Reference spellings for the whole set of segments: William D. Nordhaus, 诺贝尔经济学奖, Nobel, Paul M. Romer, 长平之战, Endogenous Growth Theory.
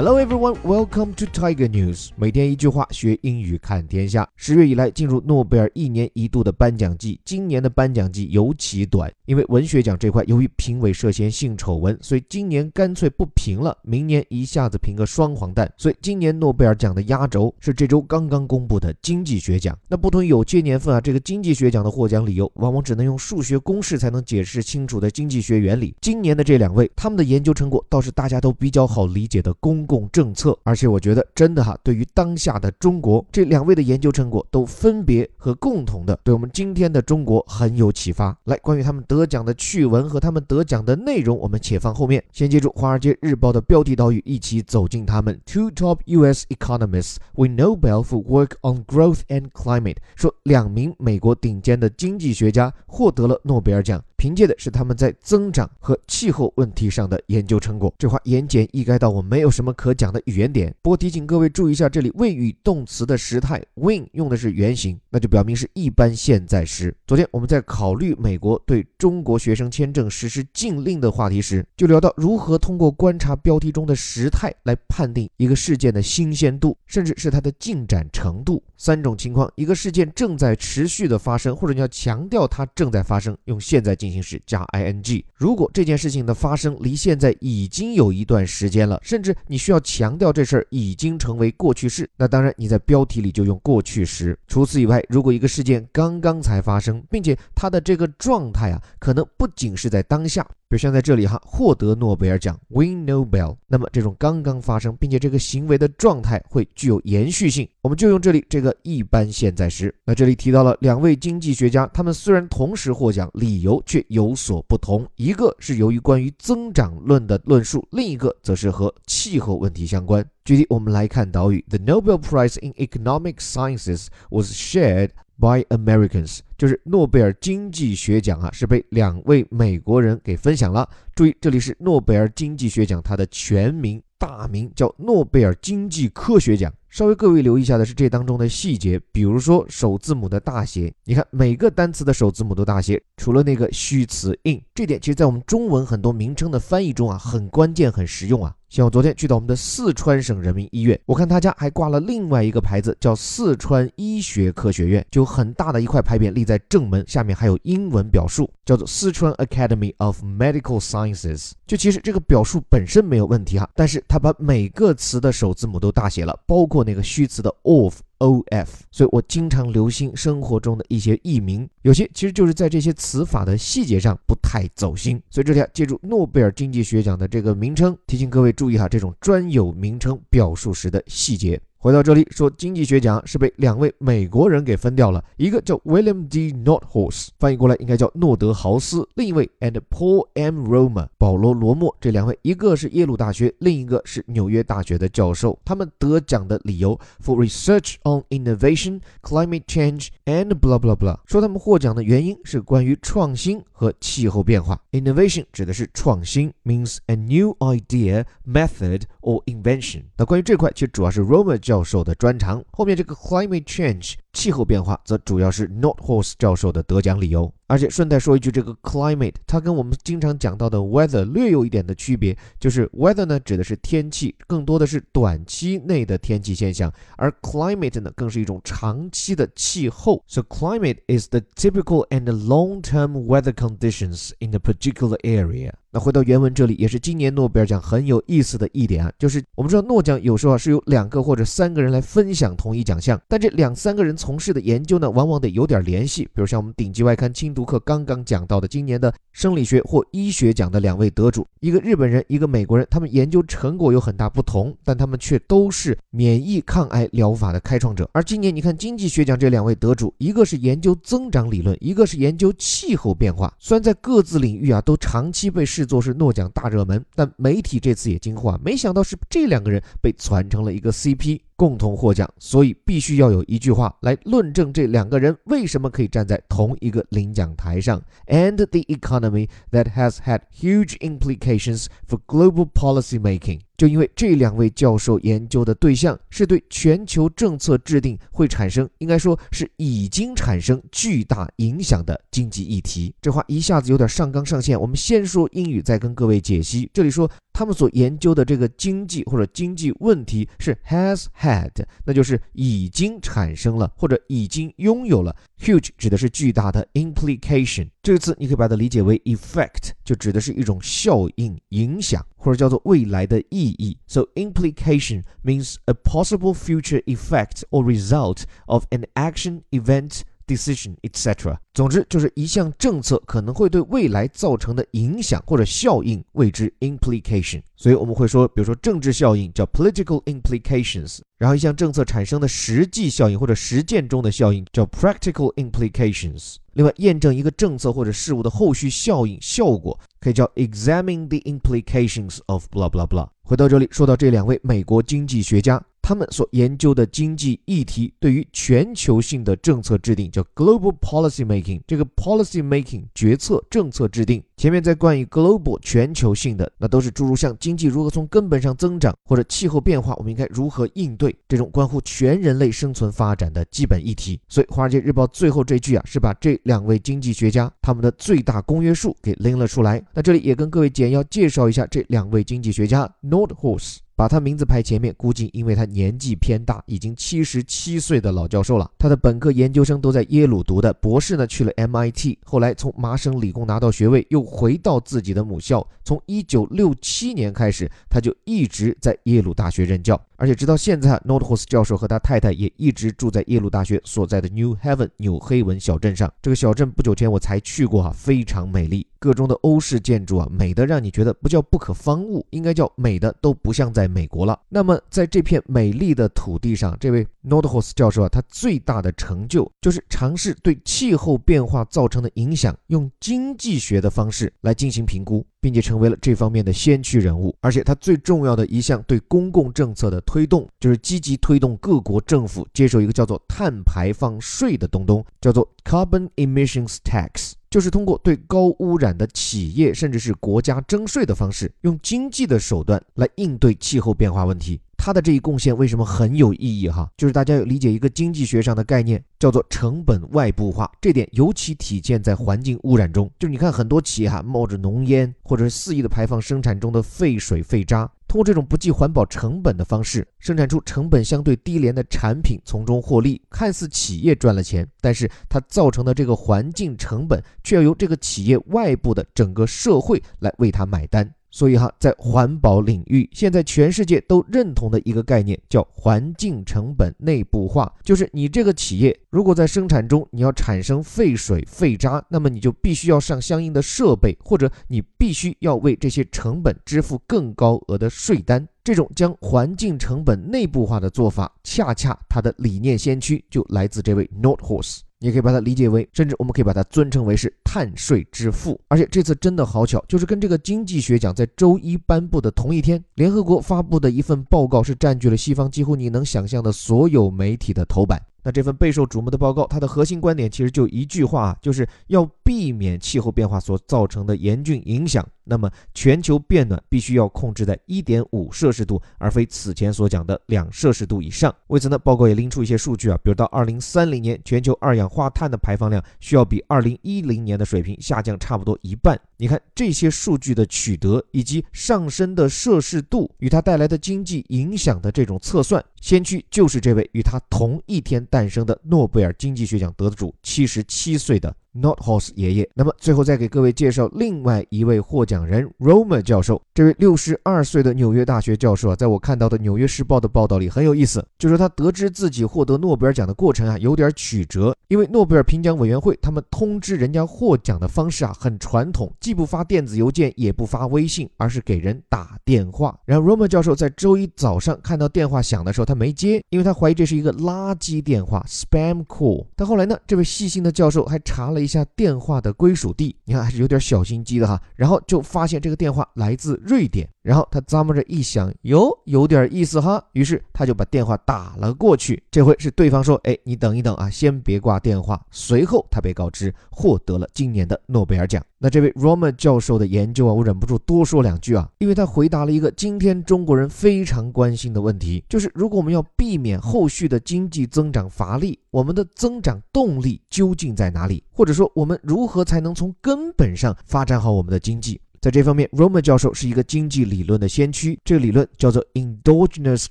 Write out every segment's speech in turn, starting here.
Hello everyone, welcome to Tiger News. 每天一句话，学英语看天下。10月以来进入诺贝尔一年一度的颁奖季，今年的颁奖季尤其短，因为文学奖这块由于评委涉嫌性丑闻，所以今年干脆不评了，明年一下子评个双黄蛋。所以今年诺贝尔奖的压轴是这周刚刚公布的经济学奖。那不同于有些年份啊，这个经济学奖的获奖理由往往只能用数学公式才能解释清楚的经济学原理。今年的这两位，他们的研究成果倒是大家都比较好理解的公共政策，而且我觉得真的对于当下的中国，这两位的研究成果都分别和共同的对我们今天的中国很有启发。来，关于他们得奖的趣闻和他们得奖的内容，我们且放后面。先接住华尔街日报的标题导语，一起走进他们。 Two top US economists win Nobel for work on growth and climate， 说两名美国顶尖的经济学家获得了诺贝尔奖，凭借的是他们在增长和气候问题上的研究成果。这话言简意赅到我没有什么可讲的语言点，不过提醒各位注意一下，这里谓语动词的时态 win 用的是原形，那就表明是一般现在时。昨天我们在考虑美国对中国学生签证实施禁令的话题时，就聊到如何通过观察标题中的时态来判定一个事件的新鲜度，甚至是它的进展程度。三种情况：一个事件正在持续的发生，或者你要强调它正在发生，用现在进进行时加 ing， 如果这件事情的发生离现在已经有一段时间了，甚至你需要强调这事儿已经成为过去式，那当然你在标题里就用过去时。除此以外，如果一个事件刚刚才发生，并且它的这个状态可能不仅是在当下，比如像在这里获得诺贝尔奖 win Nobel， 那么这种刚刚发生并且这个行为的状态会具有延续性，我们就用这里这个一般现在时。那这里提到了两位经济学家，他们虽然同时获奖，理由却有所不同，一个是由于关于增长论的论述，另一个则是和气候问题相关。具体我们来看导语 The Nobel Prize in Economic Sciences was shared by Americans， 就是诺贝尔经济学奖是被两位美国人给分享了。注意，这里是诺贝尔经济学奖，它的全名大名叫诺贝尔经济科学奖。稍微各位留意一下的是这当中的细节，比如说首字母的大写，你看每个单词的首字母都大写，除了那个虚词 in， 这点其实在我们中文很多名称的翻译中很关键很实用。像我昨天去到我们的四川省人民医院，我看他家还挂了另外一个牌子叫四川医学科学院，就很大的一块牌匾立在正门，下面还有英文表述叫做四川 Academy of Medical Sciences， 就其实这个表述本身没有问题但是他把每个词的首字母都大写了，包括那个虚词的 of of， 所以我经常留心生活中的一些译名，有些其实就是在这些词法的细节上不太走心。所以这里借助诺贝尔经济学奖的这个名称，提醒各位注意这种专有名称表述时的细节。回到这里，说经济学奖是被两位美国人给分掉了，一个叫 William D. Nordhaus， 翻译过来应该叫诺德豪斯，另一位 and Paul M. Romer， 保罗罗默，这两位一个是耶鲁大学，另一个是纽约大学的教授。他们得奖的理由 for research on innovation, climate change and blah blah blah， 说他们获奖的原因是关于创新和气候变化。 Innovation 指的是创新， means a new idea, method or invention。 那关于这块其实主要是 Romer教授的专长，后面这个 climate change 气候变化则主要是 Nordhaus 教授的得奖理由。而且顺带说一句，这个 climate 它跟我们经常讲到的 weather 略有一点的区别，就是 weather 指的是天气，更多的是短期内的天气现象，而 climate 更是一种长期的气候。 So climate is the typical and long-term weather conditions in a particular area。 那回到原文，这里也是今年诺贝尔奖很有意思的一点就是我们知道诺奖有时候是由两个或者三个人来分享同一奖项，但这两三个人从事的研究往往得有点联系。比如像我们顶级外刊轻读课刚刚讲到的今年的生理学或医学奖的两位得主，一个日本人，一个美国人，他们研究成果有很大不同，但他们却都是免疫抗癌疗法的开创者。而今年你看经济学奖这两位得主，一个是研究增长理论，一个是研究气候变化。虽然在各自领域都长期被视作是诺奖大热门，但媒体这次也惊呼没想到是这两个人被传成了一个 CP， 共同获奖。所以必须要有一句话来论证这两个人为什么可以站在同一个领奖台上。 And the economy that has had huge implications for global policy making，就因为这两位教授研究的对象是对全球政策制定会产生，应该说是已经产生巨大影响的经济议题。这话一下子有点上纲上线，我们先说英语，再跟各位解析。这里说他们所研究的这个经济或者经济问题是 has had， 那就是已经产生了或者已经拥有了。Huge 指的是巨大的 implication， 这个词你可以把它理解为 effect， 就指的是一种效应、影响，或者叫做未来的意义。So implication means a possible future effect or result of an action, event, decision, etc. 总之就是一项政策可能会对未来造成的影响或者效应谓之 implication。所以我们会说，比如说政治效应叫 political implications， 然后一项政策产生的实际效应或者实践中的效应叫 practical implications。另外，验证一个政策或者事物的后续效应、效果，可以叫 examine the implications of blah blah blah。回到这里，说到这两位美国经济学家，他们所研究的经济议题对于全球性的政策制定叫 global policy making。这个 policy making 决策、政策制定，前面在关于 global 全球性的，那都是诸如像经济如何从根本上增长，或者气候变化我们应该如何应对，这种关乎全人类生存发展的基本议题。所以华尔街日报最后这句啊，是把这两位经济学家他们的最大公约数给拎了出来。那这里也跟各位简要介绍一下这两位经济学家 Nordhaus，把他名字排前面，估计因为他年纪偏大，已经77岁的老教授了。他的本科研究生都在耶鲁读的，博士呢去了 MIT， 后来从麻省理工拿到学位，又回到自己的母校。从1967年开始，他就一直在耶鲁大学任教，而且直到现在 Nordhaus 教授和他太太也一直住在耶鲁大学所在的 New Haven 纽黑文小镇上。这个小镇不久前我才去过啊，非常美丽，各中的欧式建筑啊，美的让你觉得不叫不可方物，应该叫美的都不像在美国了。那么在这片美丽的土地上，这位 Nordhaus 教授啊，他最大的成就就是尝试对气候变化造成的影响用经济学的方式来进行评估，并且成为了这方面的先驱人物。而且他最重要的一项对公共政策的推动，就是积极推动各国政府接受一个叫做碳排放税的东东，叫做 Carbon Emissions Tax，就是通过对高污染的企业甚至是国家征税的方式，用经济的手段来应对气候变化问题。他的这一贡献为什么很有意义哈？就是大家要理解一个经济学上的概念叫做成本外部化，这点尤其体现在环境污染中。就是你看很多企业哈，冒着浓烟或者是肆意的排放生产中的废水废渣，通过这种不计环保成本的方式生产出成本相对低廉的产品，从中获利。看似企业赚了钱，但是它造成的这个环境成本却要由这个企业外部的整个社会来为它买单。所以哈，在环保领域，现在全世界都认同的一个概念叫环境成本内部化，就是你这个企业如果在生产中你要产生废水废渣，那么你就必须要上相应的设备，或者你必须要为这些成本支付更高额的税单。这种将环境成本内部化的做法，恰恰它的理念先驱就来自这位 Nordhaus，你可以把它理解为，甚至我们可以把它尊称为是碳税之父。而且这次真的好巧，就是跟这个经济学奖在周一颁布的同一天，联合国发布的一份报告是占据了西方几乎你能想象的所有媒体的头版。那这份备受瞩目的报告，它的核心观点其实就一句话，就是要避免气候变化所造成的严峻影响，那么全球变暖必须要控制在 1.5 摄氏度，而非此前所讲的2摄氏度以上。为此呢，报告也拎出一些数据啊，比如到2030年全球二氧化碳的排放量需要比2010年的水平下降差不多一半。你看这些数据的取得，以及上升的摄氏度与它带来的经济影响的这种测算，先驱就是这位与他同一天诞生的诺贝尔经济学奖得主77岁的Nordhaus 爷爷。那么最后再给各位介绍另外一位获奖人 Romer 教授。这位62岁的纽约大学教授啊，在我看到的纽约时报的报道里很有意思，就是他得知自己获得诺贝尔奖的过程啊有点曲折，因为诺贝尔评奖委员会他们通知人家获奖的方式啊很传统，既不发电子邮件也不发微信，而是给人打电话。然后 Romer 教授在周一早上看到电话响的时候他没接，因为他怀疑这是一个垃圾电话 Spam call。但后来呢，这位细心的教授还查了一下电话的归属地，你看还是有点小心机的哈。然后就发现这个电话来自瑞典，然后他咂摸着一想，哟，有点意思哈，于是他就把电话打了过去。这回是对方说，哎，你等一等啊，先别挂电话。随后他被告知获得了今年的诺贝尔奖。那这位 Romer 教授的研究啊，我忍不住多说两句啊，因为他回答了一个今天中国人非常关心的问题，就是如果我们要避免后续的经济增长乏力，我们的增长动力究竟在哪里？或者说我们如何才能从根本上发展好我们的经济？在这方面 Romer 教授是一个经济理论的先驱，这个理论叫做 Endogenous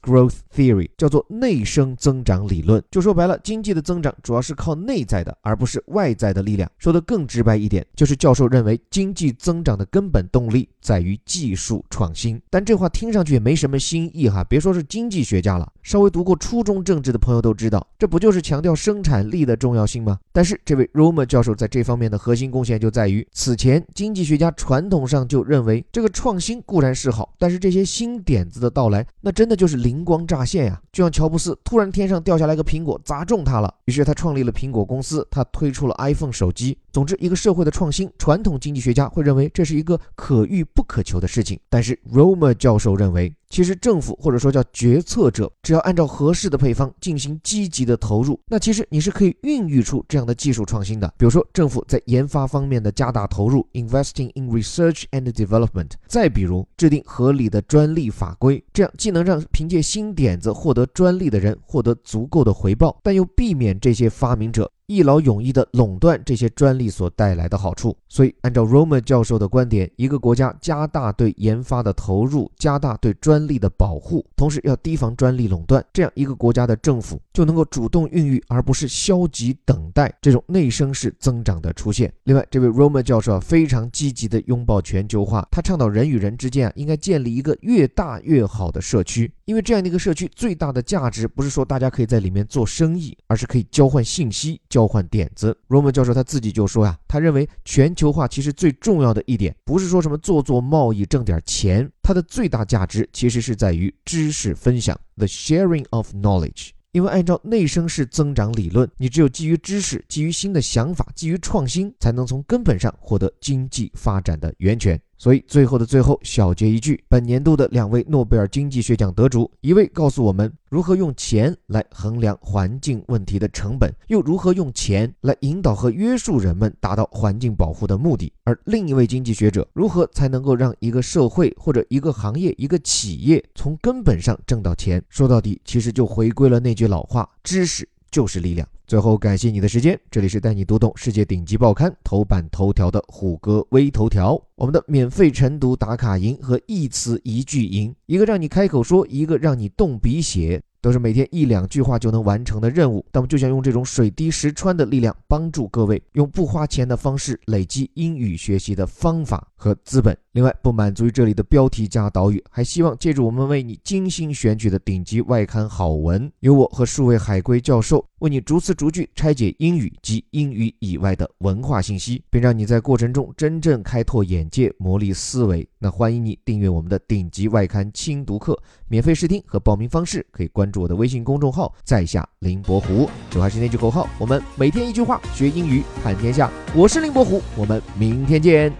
Growth Theory， 叫做内生增长理论。就说白了，经济的增长主要是靠内在的而不是外在的力量。说得更直白一点，就是教授认为经济增长的根本动力在于技术创新。但这话听上去也没什么新意哈，别说是经济学家了，稍微读过初中政治的朋友都知道，这不就是强调生产力的重要性吗？但是这位 Romer 教授在这方面的核心贡献就在于，此前经济学家传统上就认为这个创新固然是好，但是这些新点子的到来那真的就是灵光乍现呀，就像乔布斯突然天上掉下来个苹果砸中他了，于是他创立了苹果公司，他推出了 iPhone 手机。总之，一个社会的创新，传统经济学家会认为这是一个可遇不可求的事情，但是 Romer 教授认为，其实政府或者说叫决策者，只要按照合适的配方进行积极的投入，那其实你是可以孕育出这样的技术创新的。比如说政府在研发方面的加大投入 Investing in Research and Development， 再比如制定合理的专利法规，这样既能让凭借新点子获得专利的人获得足够的回报，但又避免这些发明者一劳永逸地垄断这些专利所带来的好处。所以按照 Romer 教授的观点，一个国家加大对研发的投入，加大对专利的保护，同时要提防专利垄断，这样一个国家的政府就能够主动孕育而不是消极等待这种内生式增长的出现。另外，这位 Romer 教授非常积极地拥抱全球化，他倡导人与人之间应该建立一个越大越好的社区，因为这样的一个社区最大的价值不是说大家可以在里面做生意，而是可以交换信息，交换点子。 Romer 教授他自己就说啊，他认为全球化其实最重要的一点不是说什么做贸易挣点钱，它的最大价值其实是在于知识分享 The sharing of knowledge。因为按照内生式增长理论，你只有基于知识，基于新的想法，基于创新，才能从根本上获得经济发展的源泉。所以最后的最后，小结一句，本年度的两位诺贝尔经济学奖得主，一位告诉我们如何用钱来衡量环境问题的成本，又如何用钱来引导和约束人们达到环境保护的目的，而另一位经济学者如何才能够让一个社会或者一个行业一个企业从根本上挣到钱。说到底，其实就回归了那句老话，知识就是力量。最后感谢你的时间，这里是带你读懂世界顶级报刊头版头条的虎哥微头条。我们的免费晨读打卡营和一词一句营，一个让你开口说，一个让你动笔写，都是每天一两句话就能完成的任务。但我们就想用这种水滴石穿的力量，帮助各位用不花钱的方式累积英语学习的方法和资本。另外，不满足于这里的标题加导语，还希望借助我们为你精心选取的顶级外刊好文，由我和数位海归教授为你逐词逐句拆解英语及英语以外的文化信息，并让你在过程中真正开拓眼界，磨砺思维。那欢迎你订阅我们的顶级外刊轻读课，免费试听和报名方式可以关注我的微信公众号在下林伯虎。这还是那句口号，我们每天一句话，学英语看天下。我是林伯虎，我们明天见。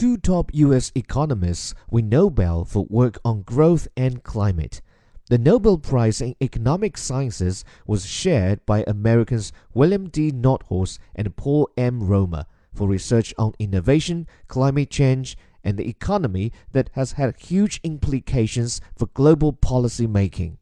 Two top US economists win Nobel for work on growth and climate. The Nobel Prize in Economic Sciences was shared by Americans William D. Nordhaus and Paul M. Romer for research on innovation, climate change, and the economy that has had huge implications for global policy making.